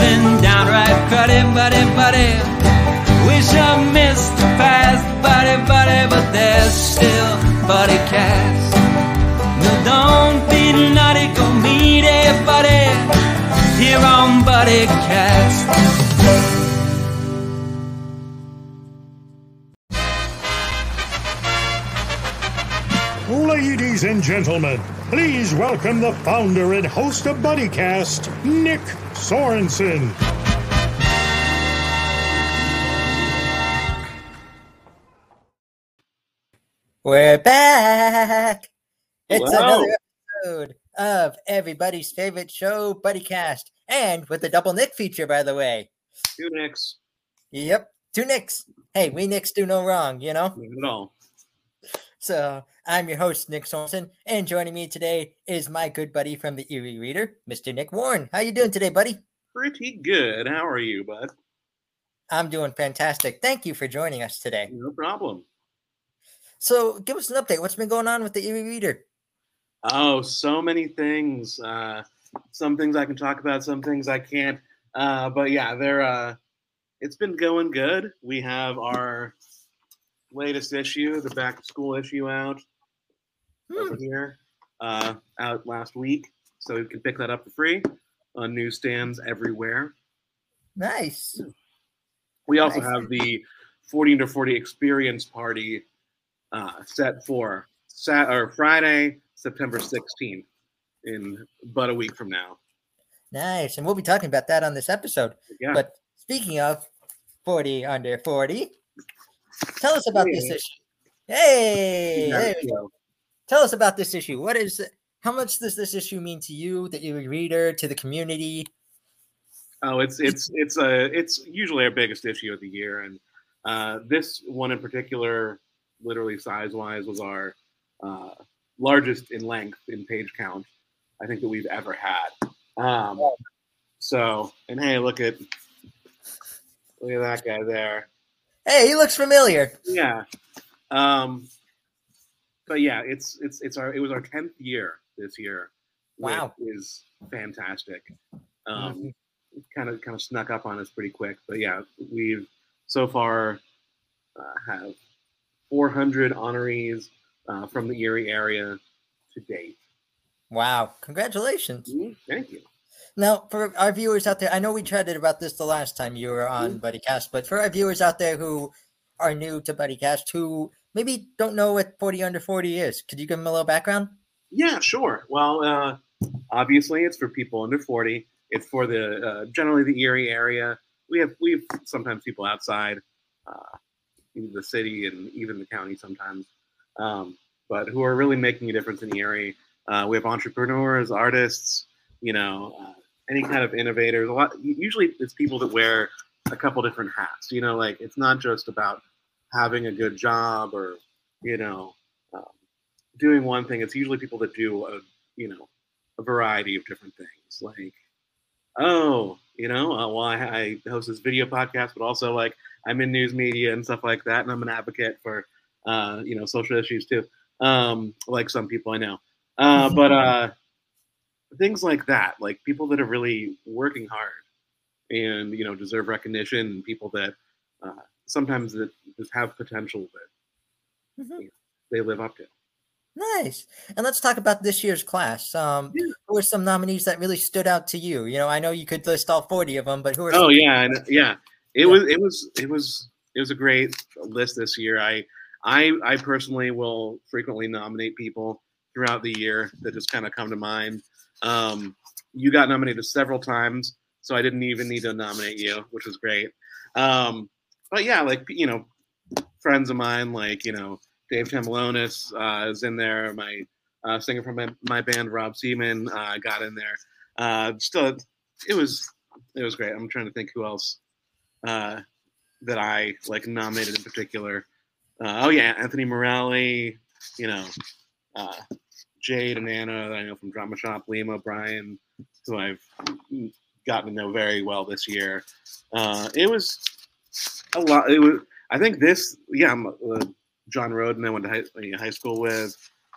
even downright cruddy, buddy, buddy. Wish I missed the past, buddy, buddy, but there's still BuddyCast. No, don't be naughty, go meet everybody here on BuddyCast. Ladies and gentlemen, please welcome the founder and host of BuddyCast, Nick Sorensen. We're back. It's another episode of everybody's favorite show, BuddyCast, and with the double Nick feature, by the way. Two Nicks. Yep, two Nicks. Hey, we Nicks do no wrong, you know? No. So, I'm your host, Nick Sorensen, and joining me today is my good buddy from the Erie Reader, Mr. Nick Warren. How you doing today, buddy? Pretty good. How are you, bud? I'm doing fantastic. Thank you for joining us today. No problem. So, give us an update. What's been going on with the Erie Reader? Oh, so many things. Some things I can talk about, some things I can't. But yeah, it's been going good. We have our latest issue, the back to school issue out over here, out last week. So you can pick that up for free on newsstands everywhere. Nice. We also have the 40 Under 40 Experience Party set for Friday, September 16th, in about a week from now. Nice. And we'll be talking about that on this episode. Yeah. But speaking of 40 Under 40, tell us about this issue. Hey, there we go. Tell us about this issue. How much does this issue mean to you, the Erie Reader, to the community? Oh, it's usually our biggest issue of the year, and this one in particular, literally size-wise, was our largest in length in page count I think that we've ever had. So, and hey, look at that guy there. Hey, he looks familiar. Yeah, but yeah, it was our 10th year this year. Wow, which is fantastic. Kind of snuck up on us pretty quick, but yeah, we've so far have 400 honorees from the Erie area to date. Wow, congratulations! Mm-hmm. Thank you. Now, for our viewers out there, I know we chatted about this the last time you were on BuddyCast, but for our viewers out there who are new to BuddyCast, who maybe don't know what 40 Under 40 is, could you give them a little background? Yeah, sure. Well, obviously, it's for people under 40. It's for generally the Erie area. We have sometimes people outside the city and even the county sometimes, but who are really making a difference in Erie. We have entrepreneurs, artists, any kind of innovators. Usually it's people that wear a couple different hats. It's not just about having a good job or, doing one thing. It's usually people that do a variety of different things. I host this video podcast, but also I'm in news media and stuff like that, and I'm an advocate for social issues too, like some people I know, but things like that, people that are really working hard and, deserve recognition, and people that sometimes that just have potential that they live up to. Nice. And let's talk about this year's class. Who are some nominees that really stood out to you? I know you could list all 40 of them, but who are some? It was a great list this year. I personally will frequently nominate people throughout the year that just kind of come to mind. You got nominated several times, so I didn't even need to nominate you, which was great. But yeah, friends of mine, Dave Temelonis is in there. My singer from my band, Rob Seaman, got in there. It was great. I'm trying to think who else that I nominated in particular. Anthony Morelli, Jade and Anna that I know from Drama Shop, Liam O'Brien, who I've gotten to know very well this year. It was a lot. John Roden I went to high school with.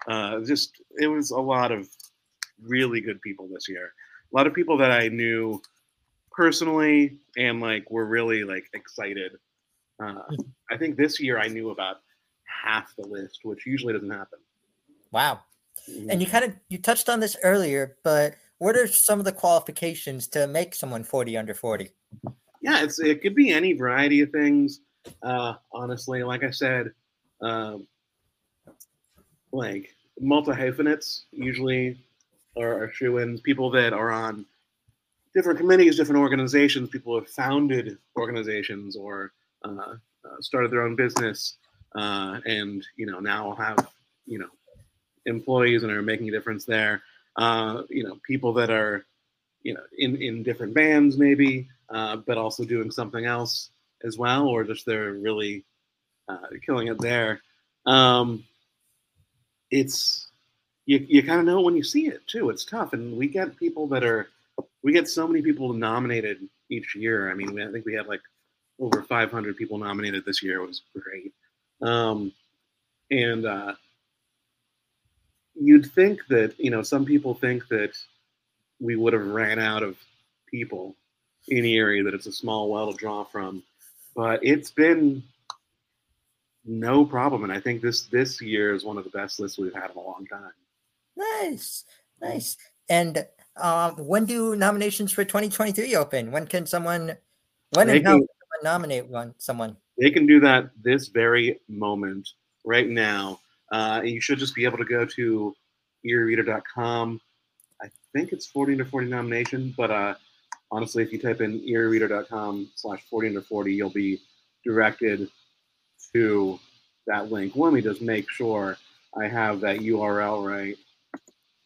It was a lot of really good people this year. A lot of people that I knew personally, and like we're really like excited. I think this year I knew about half the list, which usually doesn't happen. Wow. Mm-hmm. And you touched on this earlier, but what are some of the qualifications to make someone 40 under 40? Yeah, it could be any variety of things. Honestly, like I said, like multi-hyphenates usually are shoo-ins, people that are on different committees, different organizations, people who have founded organizations or started their own business, and now have employees and are making a difference there. People that are in different bands maybe, but also doing something else as well, or just they're really killing it there. It's you kind of know when you see it too. It's tough, and we get so many people nominated each year. I mean, I think we had like over 500 people nominated this year. It was great. You'd think that, some people think that we would have ran out of people in Erie, that it's a small well to draw from, but it's been no problem. And I think this year is one of the best lists we've had in a long time. Nice. And when do nominations for 2023 open? When can someone nominate someone? They can do that this very moment right now. You should just be able to go to ErieReader.com. I think it's 40 under 40 nomination, but honestly, if you type in ErieReader.com/40 under 40, you'll be directed to that link. Let me just make sure I have that URL right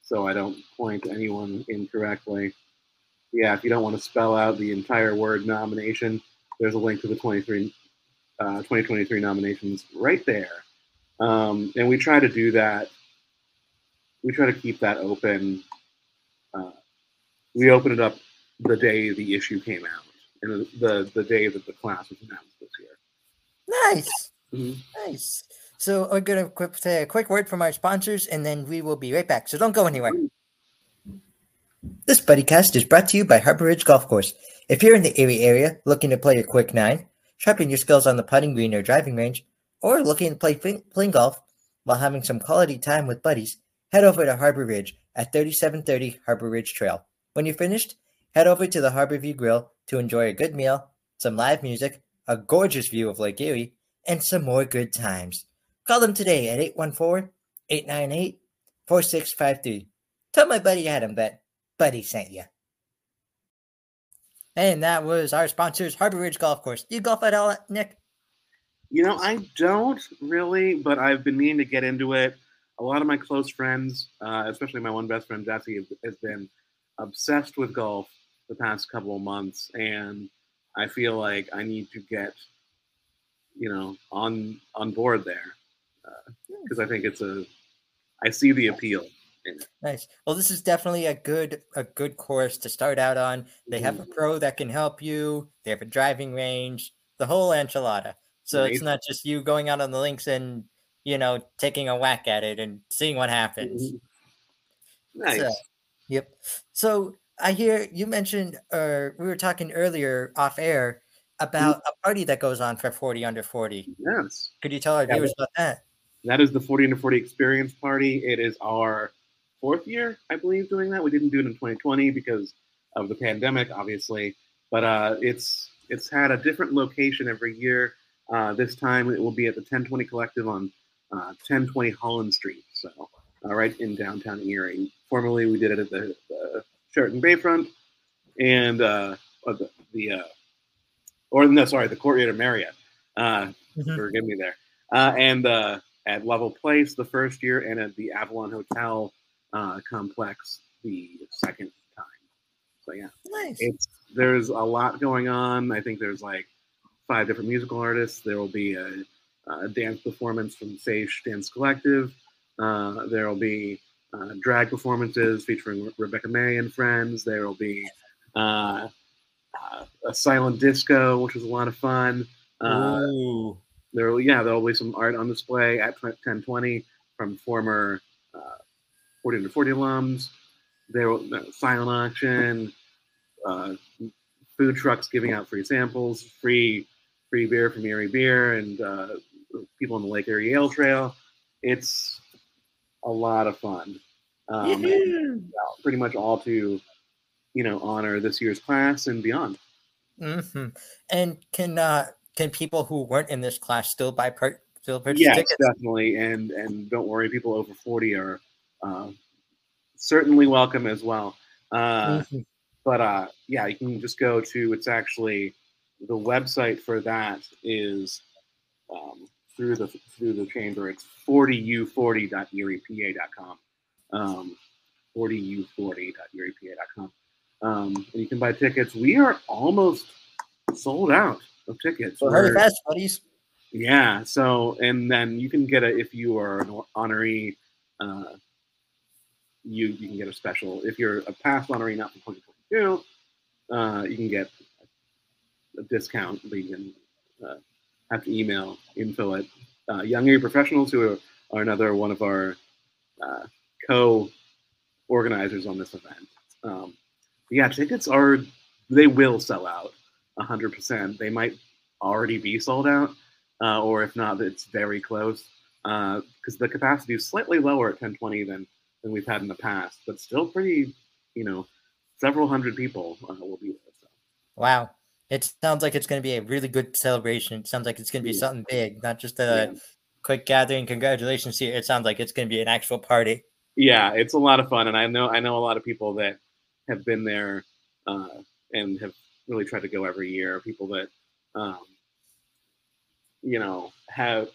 so I don't point anyone incorrectly. Yeah, if you don't want to spell out the entire word nomination, there's a link to the 2023 nominations right there. And we try to do that. We try to keep that open. We opened it up the day the issue came out and the day that the class was announced this year. Nice. Mm-hmm. Nice. So we're going to say a quick word from our sponsors, and then we will be right back. So don't go anywhere. This BuddyCast is brought to you by Harbor Ridge Golf Course. If you're in the Erie area looking to play a quick nine, sharpen your skills on the putting green or driving range, or looking to play pling golf while having some quality time with buddies, head over to Harbor Ridge at 3730 Harbor Ridge Trail. When you're finished, head over to the Harborview Grill to enjoy a good meal, some live music, a gorgeous view of Lake Erie, and some more good times. Call them today at 814-898-4653. Tell my buddy Adam that Buddy sent you. And that was our sponsors, Harbor Ridge Golf Course. Do you golf at all, Nick? I don't really, but I've been meaning to get into it. A lot of my close friends, especially my one best friend, Jesse, has been obsessed with golf the past couple of months. And I feel like I need to get, on board there. Because I think I see the appeal in it. Nice. Well, this is definitely a good course to start out on. They have a pro that can help you. They have a driving range, the whole enchilada. So it's not just you going out on the links and, taking a whack at it and seeing what happens. Nice. Yep. So I hear you mentioned, or we were talking earlier off air about a party that goes on for 40 under 40. Yes. Could you tell our viewers about that? That is the 40 under 40 experience party. It is our fourth year, I believe, doing that. We didn't do it in 2020 because of the pandemic, obviously. But it's had a different location every year. This time it will be at the 1020 Collective on 1020 Holland Street, so right in downtown Erie. Formerly, we did it at the Sheraton Bayfront and the Courtyard Marriott. Forgive me there. And at Level Place the first year, and at the Avalon Hotel complex the second time. So yeah, nice. There's a lot going on. I think there's like 5 different musical artists. There will be a dance performance from Seish Dance Collective. There will be drag performances featuring Rebecca May and friends. There will be a silent disco, which was a lot of fun. There will be some art on display at 1020 from former 40 under 40 alums. There will silent auction, food trucks giving out free samples, free beer from Erie Beer, and people on the Lake Erie Ale Trail. It's a lot of fun. Pretty much all to, you know, honor this year's class and beyond. Mm-hmm. And can people who weren't in this class still purchase tickets? Yes, definitely. And don't worry, people over 40 are certainly welcome as well. But you can just go to, it's actually, the website for that is through the chamber. It's 40u40.eriepa.com. 40u40.eriepa.com. And you can buy tickets. We are almost sold out of tickets. Well, hurry fast, buddies. Yeah. So, and then you can get if you are an honoree, you can get a special. If you're a past honoree, not from 2022, you can get a discount. They can have to email info at Young Erie Professionals, who are another one of our co-organizers on this event. Tickets they will sell out 100%. They might already be sold out, or if not, it's very close, because the capacity is slightly lower at 1020 than we've had in the past, but still pretty, you know, several hundred people will be there. So. Wow. It sounds like it's going to be a really good celebration. It sounds like it's going to be something big, not just a quick gathering. Congratulations here. It sounds like it's going to be an actual party. Yeah, it's a lot of fun. And I know a lot of people that have been there and have really tried to go every year. People that, you know, have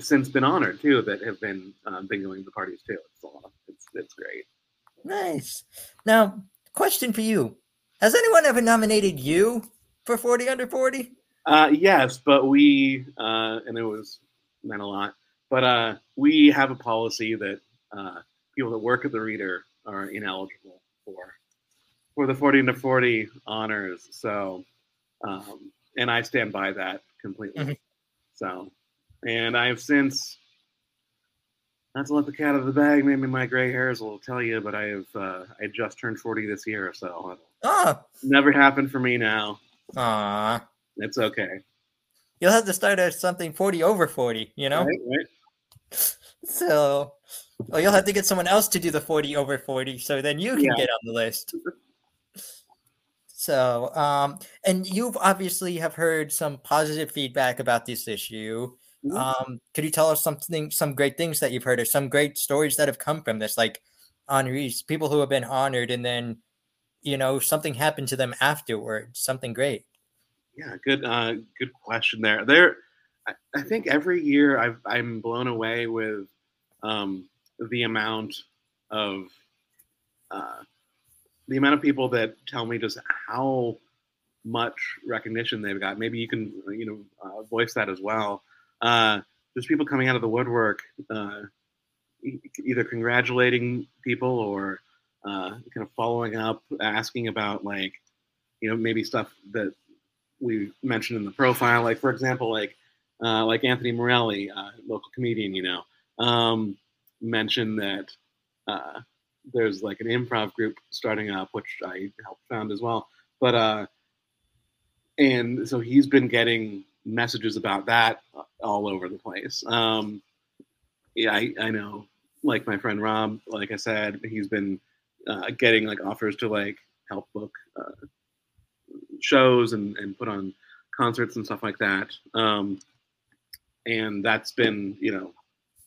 since been honored, too, that have been going to the parties, too. It's a lot. It's great. Nice. Now, question for you. Has anyone ever nominated you for 40 under 40? Yes, but we, and it was meant a lot, but we have a policy that people that work at the Reader are ineligible for the 40 under 40 honors. So, and I stand by that completely. Mm-hmm. So, and I've since, not to let the cat out of the bag, maybe my gray hairs will tell you, but I just turned 40 this year, so. Never happened for me now. Aw. It's okay. You'll have to start at something 40 over 40, you know? Right. So, well, you'll have to get someone else to do the 40 over 40, so then you can get on the list. So, and you've obviously have heard some positive feedback about this issue. Mm-hmm. Could you tell us some great things that you've heard, or some great stories that have come from this, like honorees, people who have been honored, and then, you know, something happened to them afterwards, something great? Yeah, good question there. I think every year I'm blown away with the amount of people that tell me just how much recognition they've got. Maybe you can, you know, voice that as well. There's people coming out of the woodwork, either congratulating people or kind of following up, asking about, like, you know, maybe stuff that we mentioned in the profile. Like, for example, like Anthony Morelli, local comedian, you know, mentioned that there's like an improv group starting up, which I helped found as well. But and so he's been getting messages about that all over the place. I know, like, my friend Rob, like I said, he's been getting like offers to like help book shows and put on concerts and stuff like that. And that's been, you know,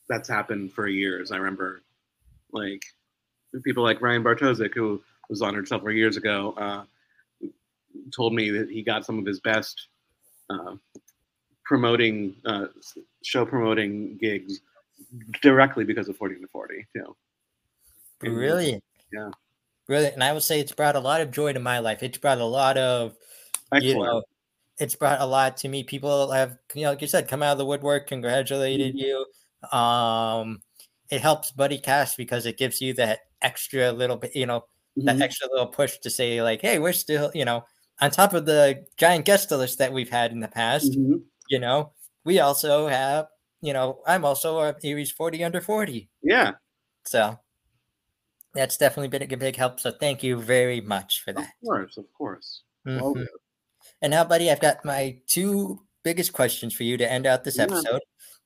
that's happened for years. I remember like people like Ryan Bartoszik, who was honored several years ago, told me that he got some of his best show promoting gigs directly because of 40 to 40, you know. Brilliant. Yeah. Really. And I would say it's brought a lot of joy to my life. It's brought a lot of, you know, it's brought a lot to me. People have, you know, like you said, come out of the woodwork, congratulated you. It helps BuddyCast because it gives you that extra little bit, you know, that extra little push to say, like, hey, we're still, you know, on top of the giant guest list that we've had in the past, you know, we also have, you know, I'm also a Erie's 40 under 40. Yeah. So. That's definitely been a big help. So thank you very much for that. Of course. Mm-hmm. And now, buddy, I've got my two biggest questions for you to end out this episode.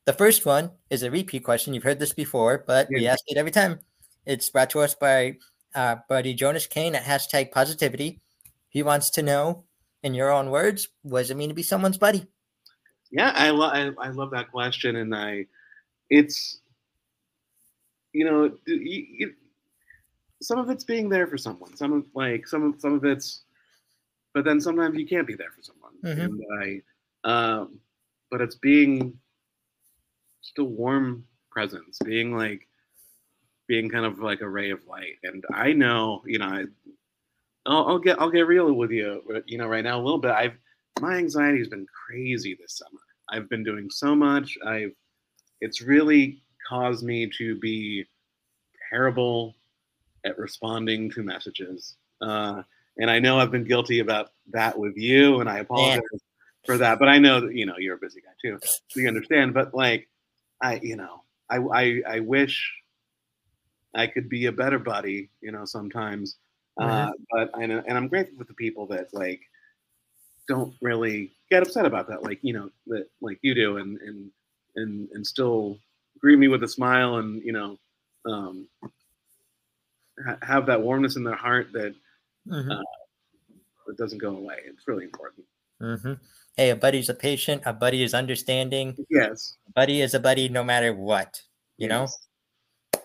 The first one is a repeat question. You've heard this before, but we ask it every time. It's brought to us by buddy Jonas Kane at hashtag positivity. He wants to know, in your own words, what does it mean to be someone's buddy? Yeah, I love that question. And it's, you know, some of it's being there for someone. Some of it's, but then sometimes you can't be there for someone. Mm-hmm. And but it's being just a warm presence, being kind of like a ray of light. And I know, you know, I'll get real with you, you know, right now a little bit. My anxiety has been crazy this summer. I've been doing so much. It's really caused me to be terrible at responding to messages. And I know I've been guilty about that with you, and I apologize for that, but I know that, you know, you're a busy guy too, so you understand. But like, I wish I could be a better buddy, you know, sometimes, but I know, and I'm grateful for the people that like, don't really get upset about that. Like, you know, that like you do and still greet me with a smile and, you know, have that warmness in their heart that, it doesn't go away. It's really important. Mm-hmm. Hey, a buddy's a patient. A buddy is understanding. Yes. A buddy is a buddy no matter what, you know?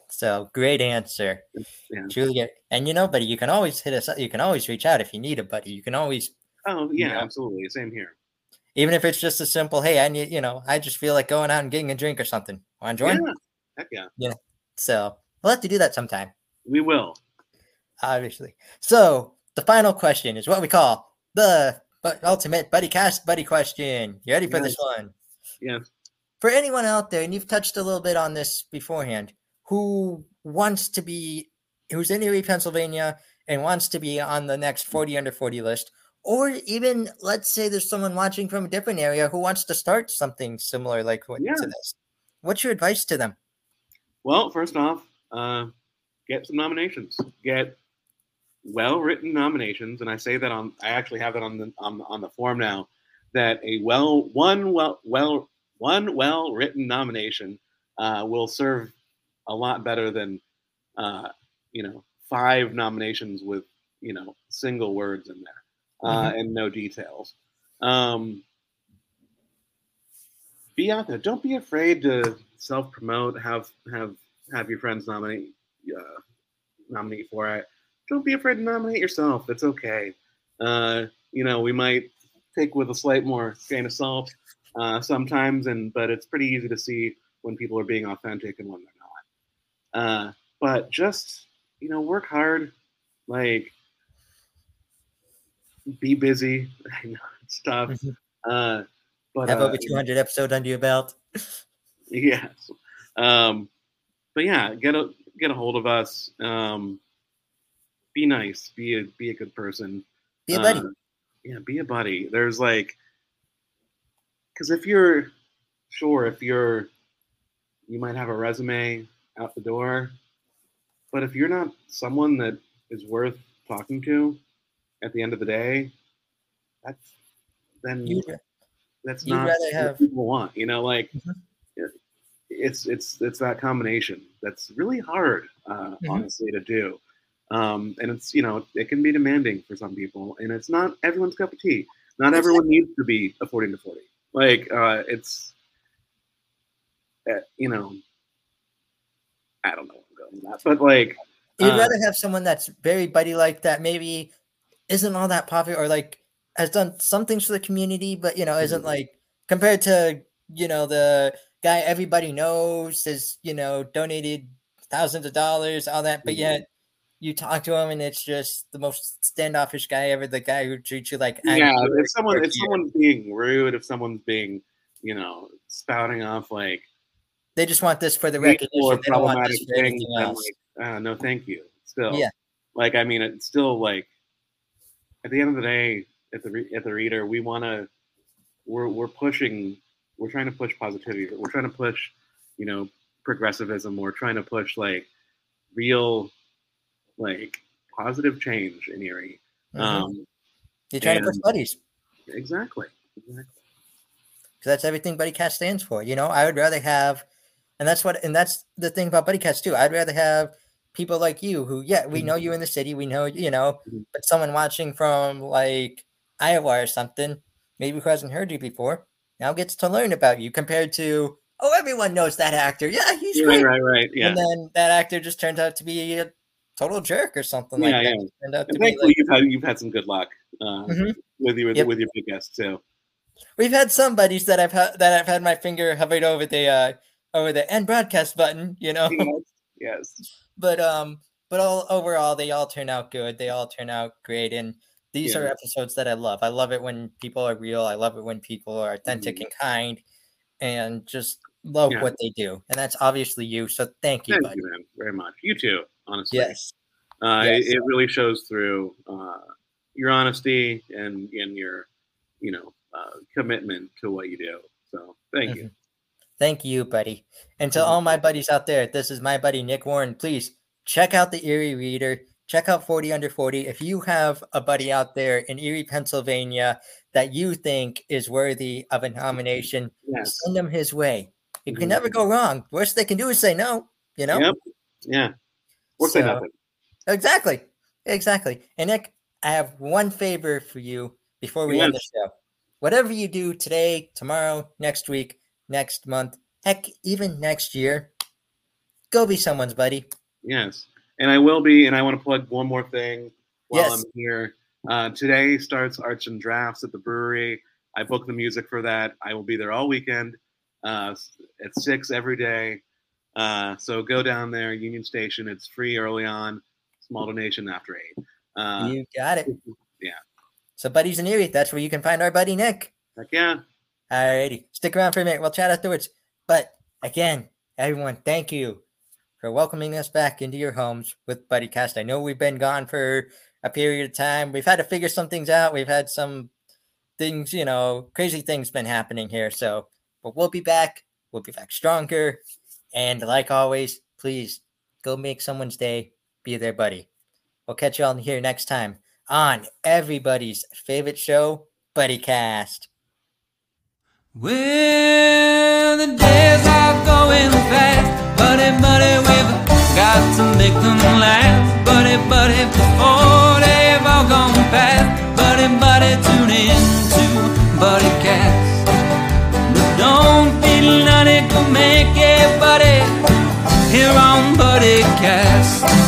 So great answer, Julia. And you know, buddy, you can always hit us up. You can always reach out if you need a buddy. You can always. Oh, yeah, you know, absolutely. Same here. Even if it's just a simple, hey, I need, you know, I just feel like going out and getting a drink or something. Want to join? Yeah. Heck yeah. You know, so we'll have to do that sometime. We will. Obviously. So the final question is what we call the ultimate BuddyCast buddy question. You ready for this one? Yeah. For anyone out there, and you've touched a little bit on this beforehand, who's in Erie, Pennsylvania, and wants to be on the next 40 under 40 list, or even let's say there's someone watching from a different area who wants to start something similar to this. What's your advice to them? Well, first off, get some nominations. Get well-written nominations, and I say that I actually have that on the form now. That one well-written nomination will serve a lot better than you know, 5 nominations with, you know, single words in there and no details. Be out there. Don't be afraid to self-promote. Have your friends nominate for it. Don't be afraid to nominate yourself. That's okay. You know, we might take with a slight more grain of salt sometimes, but it's pretty easy to see when people are being authentic and when they're not. But just, you know, work hard. Like, be busy. I know it's tough. But have over 200 episodes under your belt. Yes. But yeah, get a hold of us. Be nice. Be a good person. Be a buddy. Be a buddy. There's like, because you might have a resume out the door, but if you're not someone that is worth talking to at the end of the day, that's not what people want. You know, like it's that combination that's really hard, honestly, to do. And it's, you know, it can be demanding for some people, and it's not everyone's cup of tea. Not everyone needs to be a 40 to 40. Like, you know, I don't know where I'm going with that, but like, you'd rather have someone that's very buddy like that maybe isn't all that popular or like has done some things for the community, but, you know, isn't like compared to, you know, the guy everybody knows has, you know, donated thousands of dollars, all that, but yet. You talk to him, and it's just the most standoffish guy ever. The guy who treats you like if someone's being rude, if someone's being, you know, spouting off like they just want this for the recognition, or they don't want this for anything else. Like, no, thank you. Still, like I mean, it's still like at the end of the day, at the Reader, we're trying to push positivity. We're trying to push, you know, progressivism. We're trying to push like real, like positive change in Erie. You're trying to push buddies. Exactly. Because that's everything BuddyCast stands for. You know, I would rather have, and that's the thing about BuddyCast too. I'd rather have people like you who, we know you in the city, we know, you know, but someone watching from like Iowa or something, maybe who hasn't heard you before, now gets to learn about you compared to, oh, everyone knows that actor. Yeah, he's great. Right. Yeah. And then that actor just turned out to be a total jerk or something like that. Yeah. Turned out to be like, you've had some good luck with your big guests too. We've had some buddies that I've had my finger hovered over the end broadcast button, you know. Yes. But overall, they all turn out good. They all turn out great, and these are episodes that I love. I love it when people are real. I love it when people are authentic and kind, and just love what they do. And that's obviously you. So thank you, man, very much. You too, honestly. Yes. It really shows through your honesty and your, you know, commitment to what you do. So thank you. Thank you, buddy. And to all my buddies out there, this is my buddy, Nick Warren. Please check out the Erie Reader. Check out 40 Under 40. If you have a buddy out there in Erie, Pennsylvania, that you think is worthy of a nomination, send them his way. You can never go wrong. Worst they can do is say no, you know? Yep. Yeah. Or say nothing. Exactly. And Nick, I have one favor for you before we end the show. Whatever you do today, tomorrow, next week, next month, heck, even next year, go be someone's buddy. Yes. And I will be, and I want to plug one more thing while I'm here. Today starts Arts and Drafts at the brewery. I booked the music for that. I will be there all weekend at 6 every day. So go down there, Union Station. It's free early on. Small donation after 8. You got it. Yeah. So Buddies in Erie, that's where you can find our buddy Nick. Heck yeah. Alrighty. Stick around for a minute. We'll chat afterwards. But again, everyone, thank you for welcoming us back into your homes with BuddyCast. I know we've been gone for a period of time. We've had to figure some things out. We've had some things, you know, crazy things been happening here. So, but we'll be back. We'll be back stronger. And like always, please go make someone's day. Be their buddy. We'll catch you all here next time on everybody's favorite show, BuddyCast. Well, the days are going fast, buddy, we've got to make them last, buddy, before they've all gone past, buddy, tune in to BuddyCast. Don't feel none, it can make it, buddy, here on BuddyCast.